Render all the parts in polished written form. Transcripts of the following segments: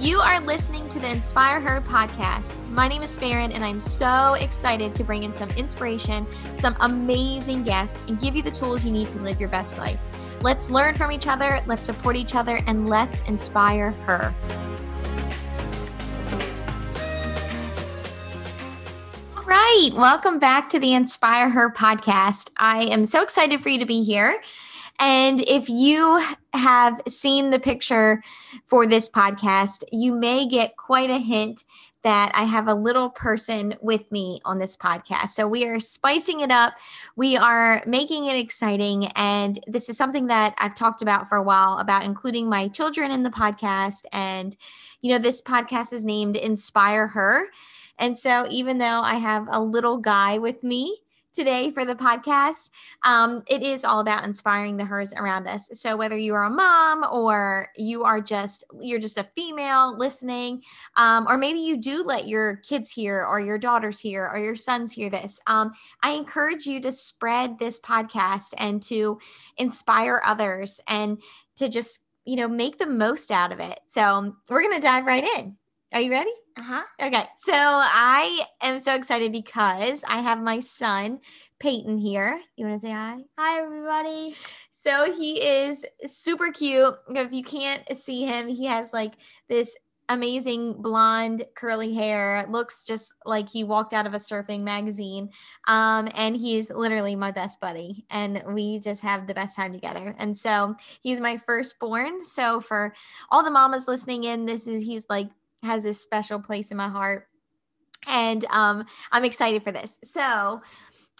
You are listening to the Inspire Her podcast. My name is Farron, and I'm so excited to bring in some inspiration, some amazing guests, and give you the tools you need to live your best life. Let's learn from each other, let's support each other, and let's inspire her. All right, welcome back to the Inspire Her podcast. I am so excited for you to be here. And if you have seen the picture for this podcast, you may get quite a hint that I have a little person with me on this podcast. So we are spicing it up. We are making it exciting. And this is something that I've talked about for a while, about including my children in the podcast. And, you know, this podcast is named Inspire Her. And so even though I have a little guy with me today for the podcast, it is all about inspiring the hers around us. So whether you are a mom or you are you're just a female listening, or maybe you do let your kids hear or your daughters hear or your sons hear this, I encourage you to spread this podcast and to inspire others and to just, you know, make the most out of it. So we're going to dive right in. Are you ready? Okay. So I am so excited because I have my son, Peyton, here. You want to say hi? Hi, everybody. So he is super cute. If you can't see him, he has like this amazing blonde curly hair. It looks just like he walked out of a surfing magazine. And he's literally my best buddy. And we just have the best time together. And so he's my firstborn. So for all the mamas listening in, he's like, has this special place in my heart. And I'm excited for this. So,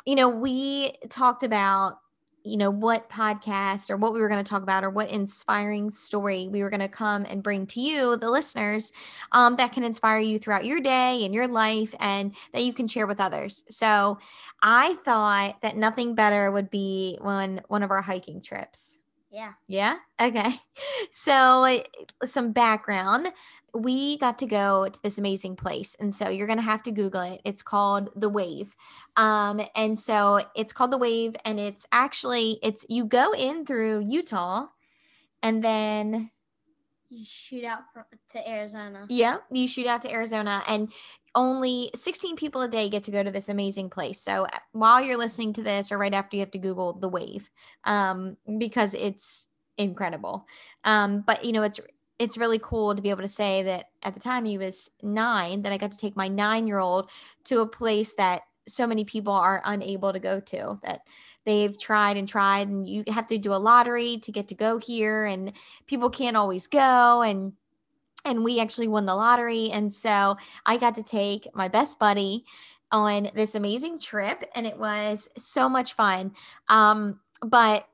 you know, we talked about, you know, what podcast or what we were going to talk about or what inspiring story we were going to come and bring to you, the listeners, that can inspire you throughout your day and your life and that you can share with others. So I thought that nothing better would be on one of our hiking trips. Yeah. Okay. So some background. We got to go to this amazing place. And so you're going to have to Google it. It's called the Wave. And so it's called the Wave, and it's actually, you go in through Utah and then you shoot out to Arizona. Yeah. You shoot out to Arizona, and only 16 people a day get to go to this amazing place. So while you're listening to this or right after, you have to Google the Wave, because it's incredible. But you know, it's really cool to be able to say that at the time he was 9, that I got to take my 9-year-old to a place that so many people are unable to go to, that they've tried and you have to do a lottery to get to go here, and people can't always go. And we actually won the lottery. And so I got to take my best buddy on this amazing trip, and it was so much fun. But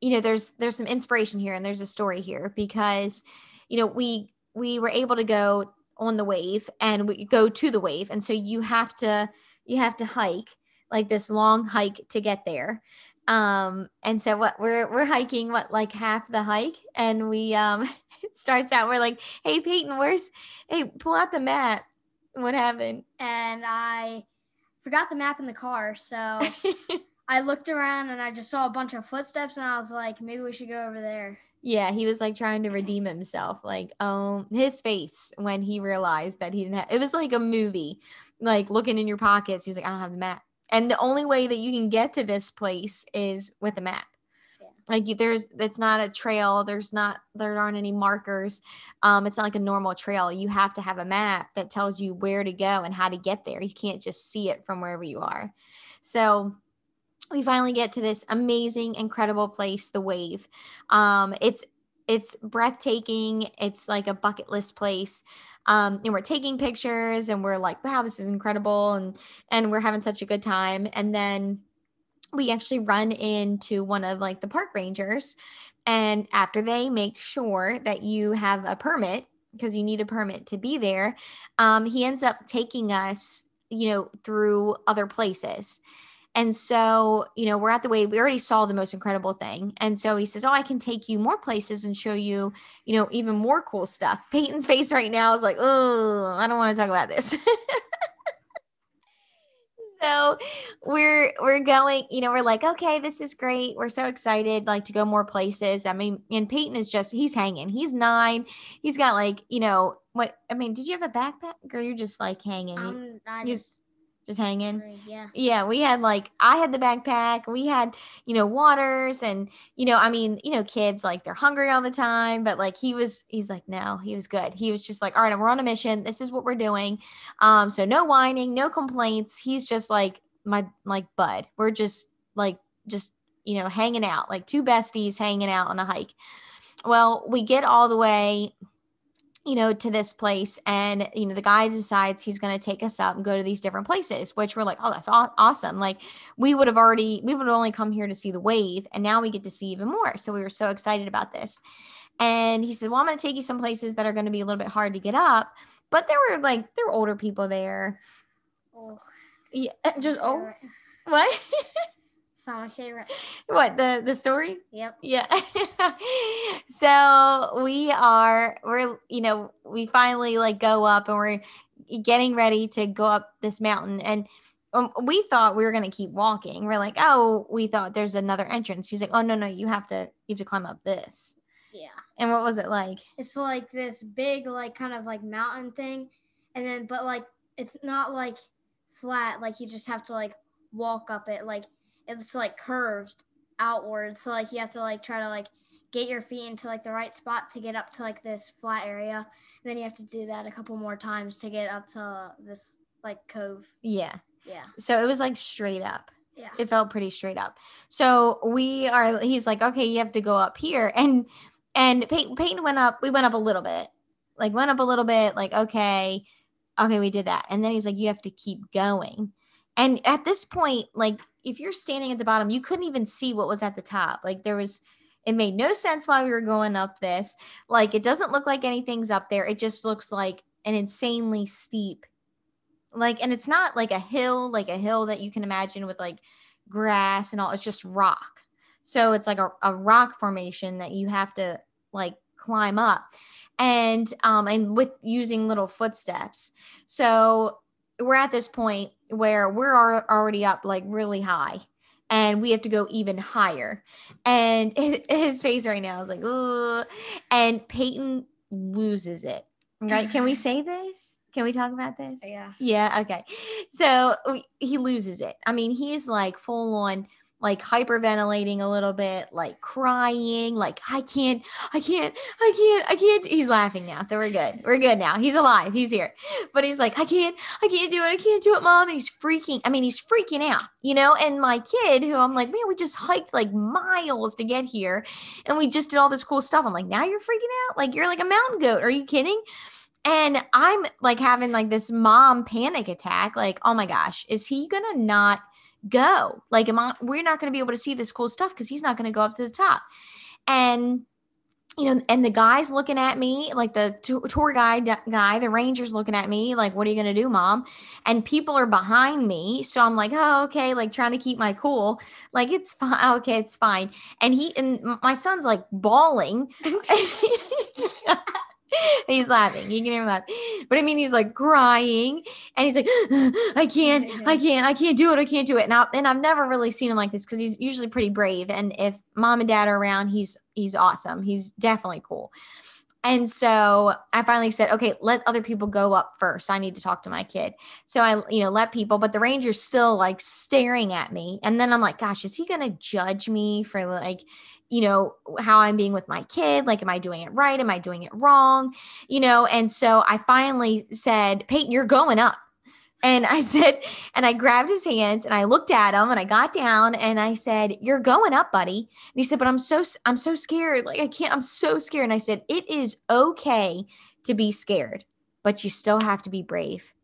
you know, there's some inspiration here, and there's a story here because, you know, we were able to go on the Wave, and we go to the Wave. And so you have to hike like this long hike to get there. And so what we're hiking, like half the hike, and we, it starts out, we're like, hey Peyton, pull out the map. What happened? And I forgot the map in the car. So I looked around and I just saw a bunch of footsteps, and I was like, maybe we should go over there. Yeah, he was like trying to redeem himself, like his face when he realized that he didn't have, it was like a movie, like looking in your pockets. He was like, I don't have the map. And the only way that you can get to this place is with a map. Yeah. Like it's not a trail. There aren't any markers. It's not like a normal trail. You have to have a map that tells you where to go and how to get there. You can't just see it from wherever you are. So we finally get to this amazing, incredible place, the Wave. It's breathtaking. It's like a bucket list place. And we're taking pictures, and we're like, wow, this is incredible. And we're having such a good time. And then we actually run into one of like the park rangers. And after they make sure that you have a permit, because you need a permit to be there, he ends up taking us, you know, through other places. And so, you know, we're at the Wave. We already saw the most incredible thing. And so he says, oh, I can take you more places and show you, you know, even more cool stuff. Peyton's face right now is like, oh, I don't want to talk about this. So we're going, you know, we're like, okay, this is great. We're so excited, like, to go more places. I mean, and Peyton is just, he's hanging, he's 9. He's got, like, you know, what, I mean, did you have a backpack or you're just like hanging? Just hanging. Yeah. Yeah. We had I had the backpack, we had, you know, waters and, you know, I mean, you know, kids, like, they're hungry all the time, but he's like, no, he was good. He was just like, all right, we're on a mission. This is what we're doing. So no whining, no complaints. He's just like bud, we're just you know, hanging out, like two besties hanging out on a hike. Well, we get all the way, you know, to this place, and, you know, the guy decides he's going to take us up and go to these different places, which we're like, oh, that's awesome. Like, we would have only come here to see the wave, and now we get to see even more. So we were so excited about this. And he said, well, I'm going to take you some places that are going to be a little bit hard to get up, but there were older people there. Oh, yeah, what? What, the story? Yep. Yeah. So we finally go up, and we're getting ready to go up this mountain. And we thought we were going to keep walking. We're like, oh, we thought there's another entrance. He's like, oh, no, you have to climb up this. Yeah. And what was it like? It's like this big, kind of mountain thing. And then, but it's not flat. You just have to walk up it. It's curved outward, so you have to try to get your feet into the right spot to get up to this flat area, and then you have to do that a couple more times to get up to this cove. Yeah So it was straight up. Yeah, it felt pretty straight up. So he's like, okay, you have to go up here, and Peyton went up a little bit, okay, we did that. And then he's like, you have to keep going. And at this point, if you're standing at the bottom, you couldn't even see what was at the top. It made no sense why we were going up this. It doesn't look like anything's up there. It just looks like an insanely steep, and it's not a hill that you can imagine with grass and all. It's just rock. So it's a rock formation that you have to climb up, and with using little footsteps. So we're at this point where we're already up really high, and we have to go even higher. And his face right now is ugh. And Peyton loses it. Right? Can we say this? Can we talk about this? Yeah. Yeah. Okay. So he loses it. I mean, he's full on hyperventilating a little bit, crying, I can't. He's laughing now. So we're good now. He's alive. He's here. But he's like, I can't do it, Mom. And he's freaking out, you know? And my kid, who I'm man, we just hiked miles to get here, and we just did all this cool stuff. I'm now you're freaking out. You're a mountain goat. Are you kidding? And I'm having this mom panic attack. Oh my gosh, is he gonna not go? We're not going to be able to see this cool stuff because he's not going to go up to the top. And, you know, and the guy's looking at me, the tour guy, the ranger's looking at me, what are you going to do, Mom? And people are behind me. So I'm oh, okay. Trying to keep my cool. It's fine. Okay. It's fine. And my son's bawling. He's laughing. You can hear him laugh. But I mean, he's crying, and he's I can't do it. And I've never really seen him like this, because he's usually pretty brave. And if Mom and Dad are around, he's awesome. He's definitely cool. And so I finally said, okay, let other people go up first. I need to talk to my kid. So I, you know, let people, but the ranger's still staring at me. And then I'm gosh, is he going to judge me for you know, how I'm being with my kid? Am I doing it right? Am I doing it wrong? You know? And so I finally said, Peyton, you're going up. And I said, and I grabbed his hands, and I looked at him, and I got down, and I said, you're going up, buddy. And he said, but I'm so scared. I can't, I'm so scared. And I said, it is okay to be scared, but you still have to be brave.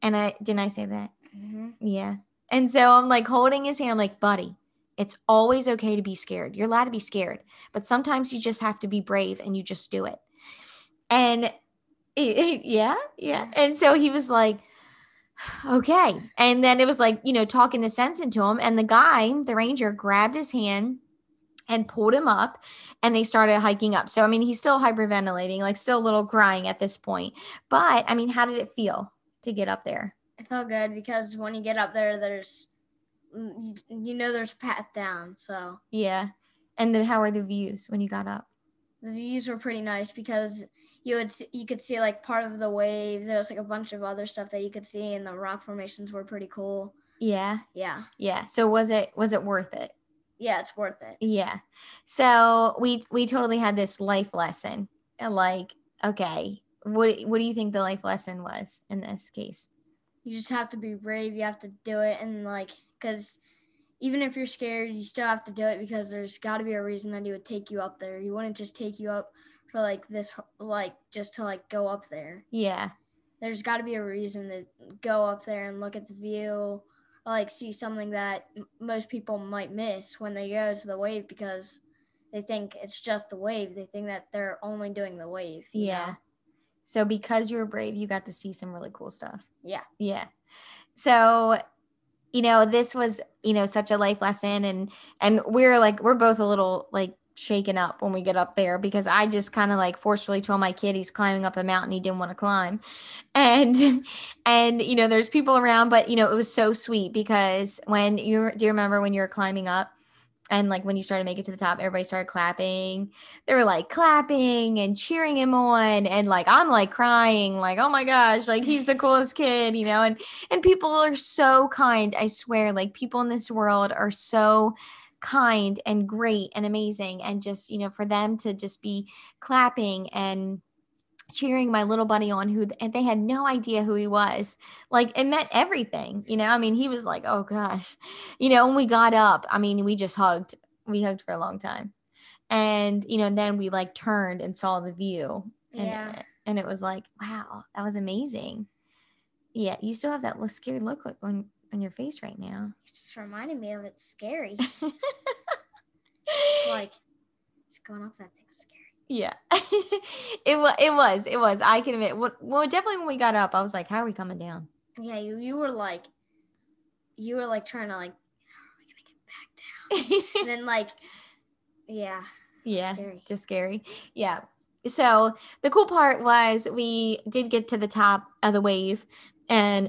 And didn't I say that? Mm-hmm. Yeah. And so I'm holding his hand. I'm buddy, it's always okay to be scared. You're allowed to be scared, but sometimes you just have to be brave, and you just do it. And yeah. And so he was okay. And then it was you know, talking the sense into him. And the guy, the ranger, grabbed his hand and pulled him up, and they started hiking up. So, I mean, he's still hyperventilating, still a little crying at this point. But I mean, how did it feel to get up there? It felt good because when you get up there, there's a path down. So yeah. And then how were the views when you got up? The views were pretty nice because you could see like part of the wave. There was like a bunch of other stuff that you could see, and the rock formations were pretty cool. Yeah. Yeah. Yeah. So was it worth it? Yeah, it's worth it. Yeah. So we totally had this life lesson. Like, okay, what do you think the life lesson was in this case? You just have to be brave. You have to do it, and like, because even if you're scared, you still have to do it because there's got to be a reason that he would take you up there. You wouldn't just take you up for like this, like just to like go up there. Yeah. There's got to be a reason to go up there and look at the view, or like see something that most people might miss when they go to the wave because they think it's just the wave. They think that they're only doing the wave. Yeah. Know? So because you were brave, you got to see some really cool stuff. Yeah. Yeah. So this was, such a life lesson. And we're like, we're both a little like shaken up when we get up there because I just kind of like forcefully told my kid he's climbing up a mountain he didn't want to climb. And, there's people around, but, it was so sweet because do you remember when you were climbing up? And like when you started to make it to the top, everybody started clapping. They were like clapping and cheering him on. And like, I'm like crying, like, oh my gosh, like he's the coolest kid, and people are so kind. I swear, like people in this world are so kind and great and amazing. And just, for them to just be clapping and cheering my little buddy on and they had no idea who he was. Like it meant everything, he was like, oh gosh, when we got up, we just hugged, for a long time. And, then we like turned and saw the view and it was like, wow, that was amazing. Yeah. You still have that scared look on your face right now. You just reminded me of it's scary. It's like just going off that thing was scary. Yeah, it was, I can admit, well, definitely when we got up, I was like, how are we coming down? Yeah, you were like trying to like, how are we going to get back down? And then like, yeah, scary. Just scary. Yeah. So the cool part was we did get to the top of the wave and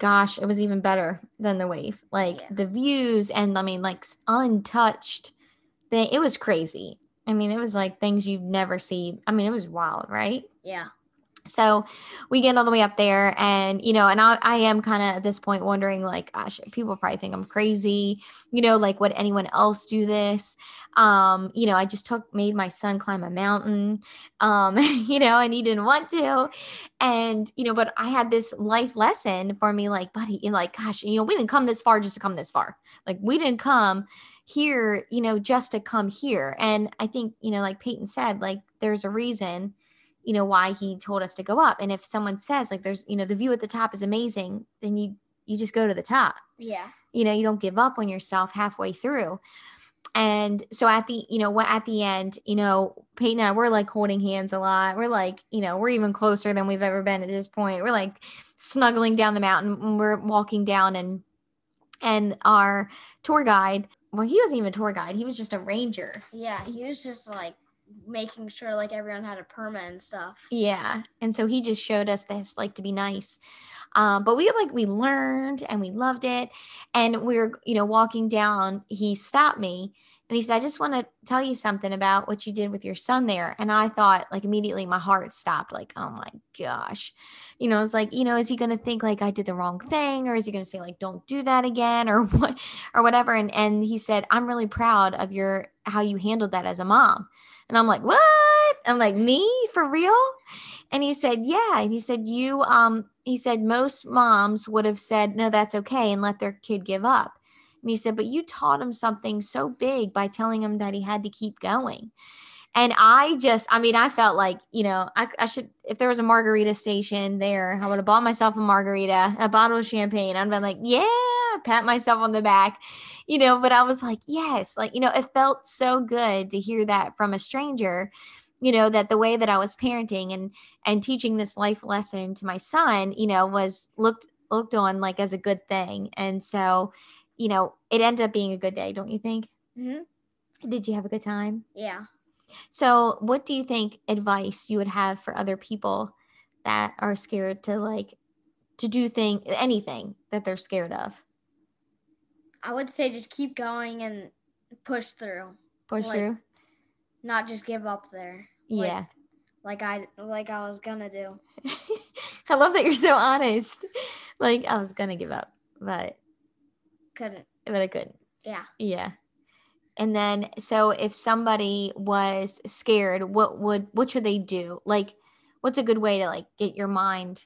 gosh, it was even better than the wave, like the views and like untouched thing. It was crazy. It was like things you'd never see. It was wild, right? Yeah. So we get all the way up there and, and I am kind of at this point wondering like, gosh, people probably think I'm crazy, like would anyone else do this? I just made my son climb a mountain, and he didn't want to. And, but I had this life lesson for me, like, buddy, and like, gosh, we didn't come this far just to come this far. Like we didn't come here, just to come here. And I think, like Peyton said, like there's a reason, why he told us to go up. And if someone says like, there's, the view at the top is amazing, then you just go to the top. Yeah. You don't give up on yourself halfway through. And so at the end, Peyton and I, we're like holding hands a lot. We're like, we're even closer than we've ever been at this point. We're like snuggling down the mountain and we're walking down and our tour guide, well, he wasn't even a tour guide. He was just a ranger. Yeah. He was just like making sure like everyone had a permit and stuff. Yeah. And so he just showed us this, like to be nice. But we learned and we loved it. And we're, walking down, he stopped me and he said, I just want to tell you something about what you did with your son there. And I thought like immediately my heart stopped, like, oh my gosh, I was like, is he going to think like I did the wrong thing? Or is he going to say like, don't do that again or what, or whatever. And he said, I'm really proud of how you handled that as a mom. And I'm like, what? I'm like, me for real? And he said, yeah. And he said, most moms would have said, no, that's okay. And let their kid give up. And he said, but you taught him something so big by telling him that he had to keep going. And I just, I felt like, I should, if there was a margarita station there, I would have bought myself a margarita, a bottle of champagne. I'd been like, yeah, pat myself on the back, but I was like, yes, like, it felt so good to hear that from a stranger, that the way that I was parenting and teaching this life lesson to my son, was looked on like as a good thing. And so, it ended up being a good day, don't you think? Mm-hmm. Did you have a good time? Yeah. So what do you think advice you would have for other people that are scared to like to do anything that they're scared of? I would say just keep going and push through. Push through? Not just give up there. Yeah. Like I was gonna do. I love that you're so honest. Like, I was gonna give up, but couldn't. But I couldn't. Yeah. Yeah. And then, so if somebody was scared, what should they do? Like, what's a good way to like get your mind?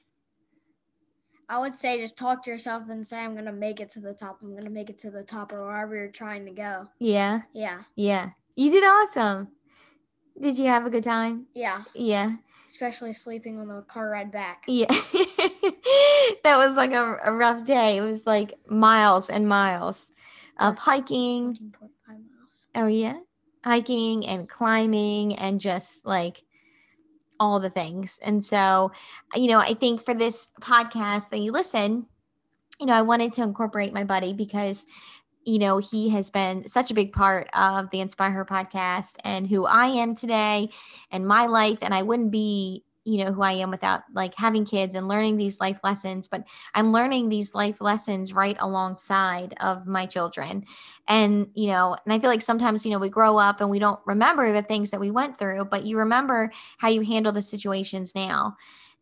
I would say just talk to yourself and say, I'm going to make it to the top. I'm going to make it to the top, or wherever you're trying to go. Yeah. Yeah. Yeah. You did awesome. Did you have a good time? Yeah. Yeah. Especially sleeping on the car ride back. Yeah. That was like a rough day. It was like miles and miles of hiking. 14.5 miles. Oh, yeah. Hiking and climbing and just like all the things. And so, you know, I think for this podcast that you listen, you know, I wanted to incorporate my buddy because, you know, he has been such a big part of the Inspire Her podcast and who I am today and my life. And I wouldn't be, you know, who I am without like having kids and learning these life lessons, but I'm learning these life lessons right alongside of my children. And, you know, and I feel like sometimes, you know, we grow up and we don't remember the things that we went through, but you remember how you handle the situations now.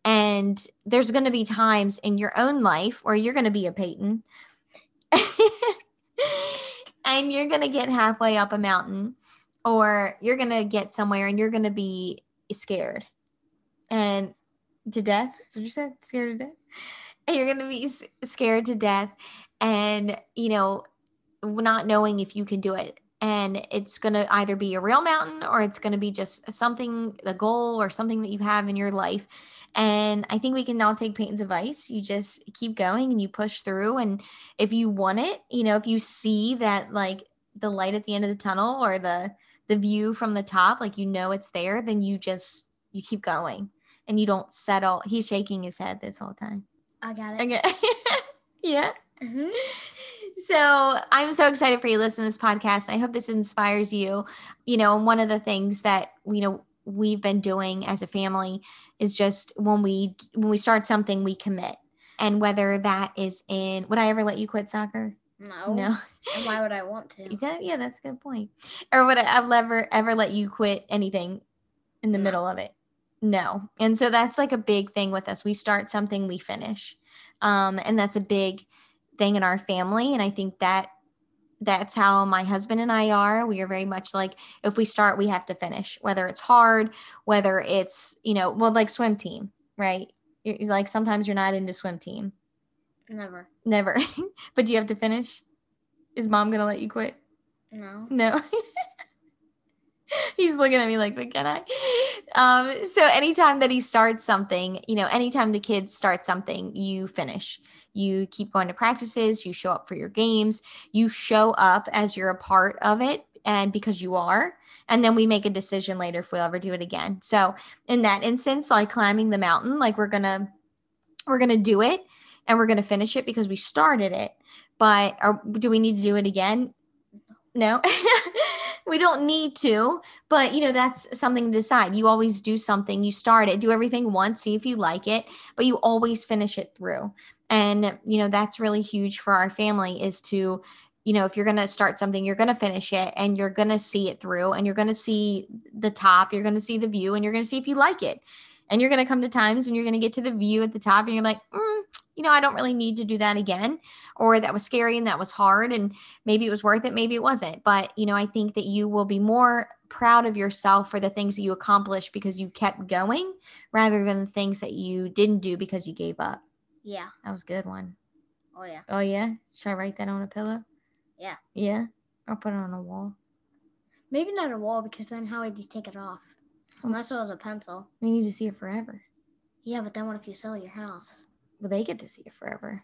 And there's going to be times in your own life where you're going to be a Peyton and you're going to get halfway up a mountain, or you're going to get somewhere and you're going to be scared. And to death, that's what you said, scared to death. And you're going to be scared to death and, you know, not knowing if you can do it. And it's going to either be a real mountain or it's going to be just something, a goal or something that you have in your life. And I think we can all take Peyton's advice. You just keep going and you push through. And if you want it, you know, if you see that like the light at the end of the tunnel or the view from the top, like, you know, it's there, then you keep going. And you don't settle. He's shaking his head this whole time. I got it. Okay. Yeah. Mm-hmm. So I'm so excited for you to listen to this podcast. I hope this inspires you. You know, and one of the things that, you know, we've been doing as a family is just when we start something, we commit. And whether that is in, would I ever let you quit soccer? No. And why would I want to? Yeah, that's a good point. Or would I ever let you quit anything in the middle of it? No. And so that's like a big thing with us. We start something, we finish. And that's a big thing in our family. And I think that's how my husband and I are. We are very much like, if we start, we have to finish, whether it's hard, whether it's, you know, well, like swim team, right? You're like, sometimes you're not into swim team. Never. But do you have to finish? Is mom going to let you quit? No. He's looking at me like, can I? So anytime that he starts something, you know, anytime the kids start something, you finish, you keep going to practices, you show up for your games, you show up as you're a part of it. And because you are, and then we make a decision later if we'll ever do it again. So in that instance, like climbing the mountain, like we're going to do it and we're going to finish it because we started it, but do we need to do it again? No. We don't need to, but, you know, that's something to decide. You always do something. You start it, do everything once, see if you like it, but you always finish it through. And, you know, that's really huge for our family is to, you know, if you're going to start something, you're going to finish it and you're going to see it through and you're going to see the top, you're going to see the view and you're going to see if you like it. And you're going to come to times when you're going to get to the view at the top and you're like, you know, I don't really need to do that again, or that was scary and that was hard and maybe it was worth it, maybe it wasn't. But, you know, I think that you will be more proud of yourself for the things that you accomplished because you kept going rather than the things that you didn't do because you gave up. Yeah. That was a good one. Oh, yeah. Oh, yeah? Should I write that on a pillow? Yeah. Yeah? I'll put it on a wall. Maybe not a wall because then how would you take it off? Unless it was a pencil. We need to see it forever. Yeah, but then what if you sell your house? Well, they get to see it forever.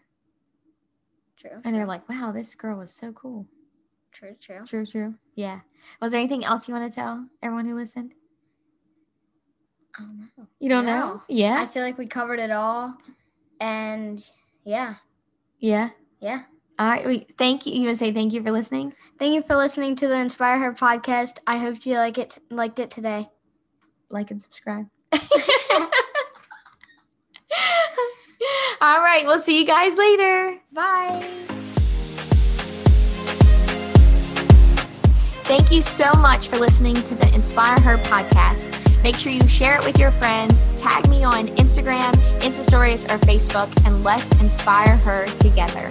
True. And they're like, wow, this girl was so cool. True. Yeah. Was there anything else you want to tell everyone who listened? I don't know. You don't know? Yeah. I feel like we covered it all. And yeah. Yeah? Yeah. All right. Thank you. You want to say thank you for listening? Thank you for listening to the Inspire Her podcast. I hope you liked it today. Like and subscribe. All right. We'll see you guys later. Bye. Thank you so much for listening to the Inspire Her podcast. Make sure you share it with your friends. Tag me on Instagram, Insta Stories, or Facebook, and let's inspire her together.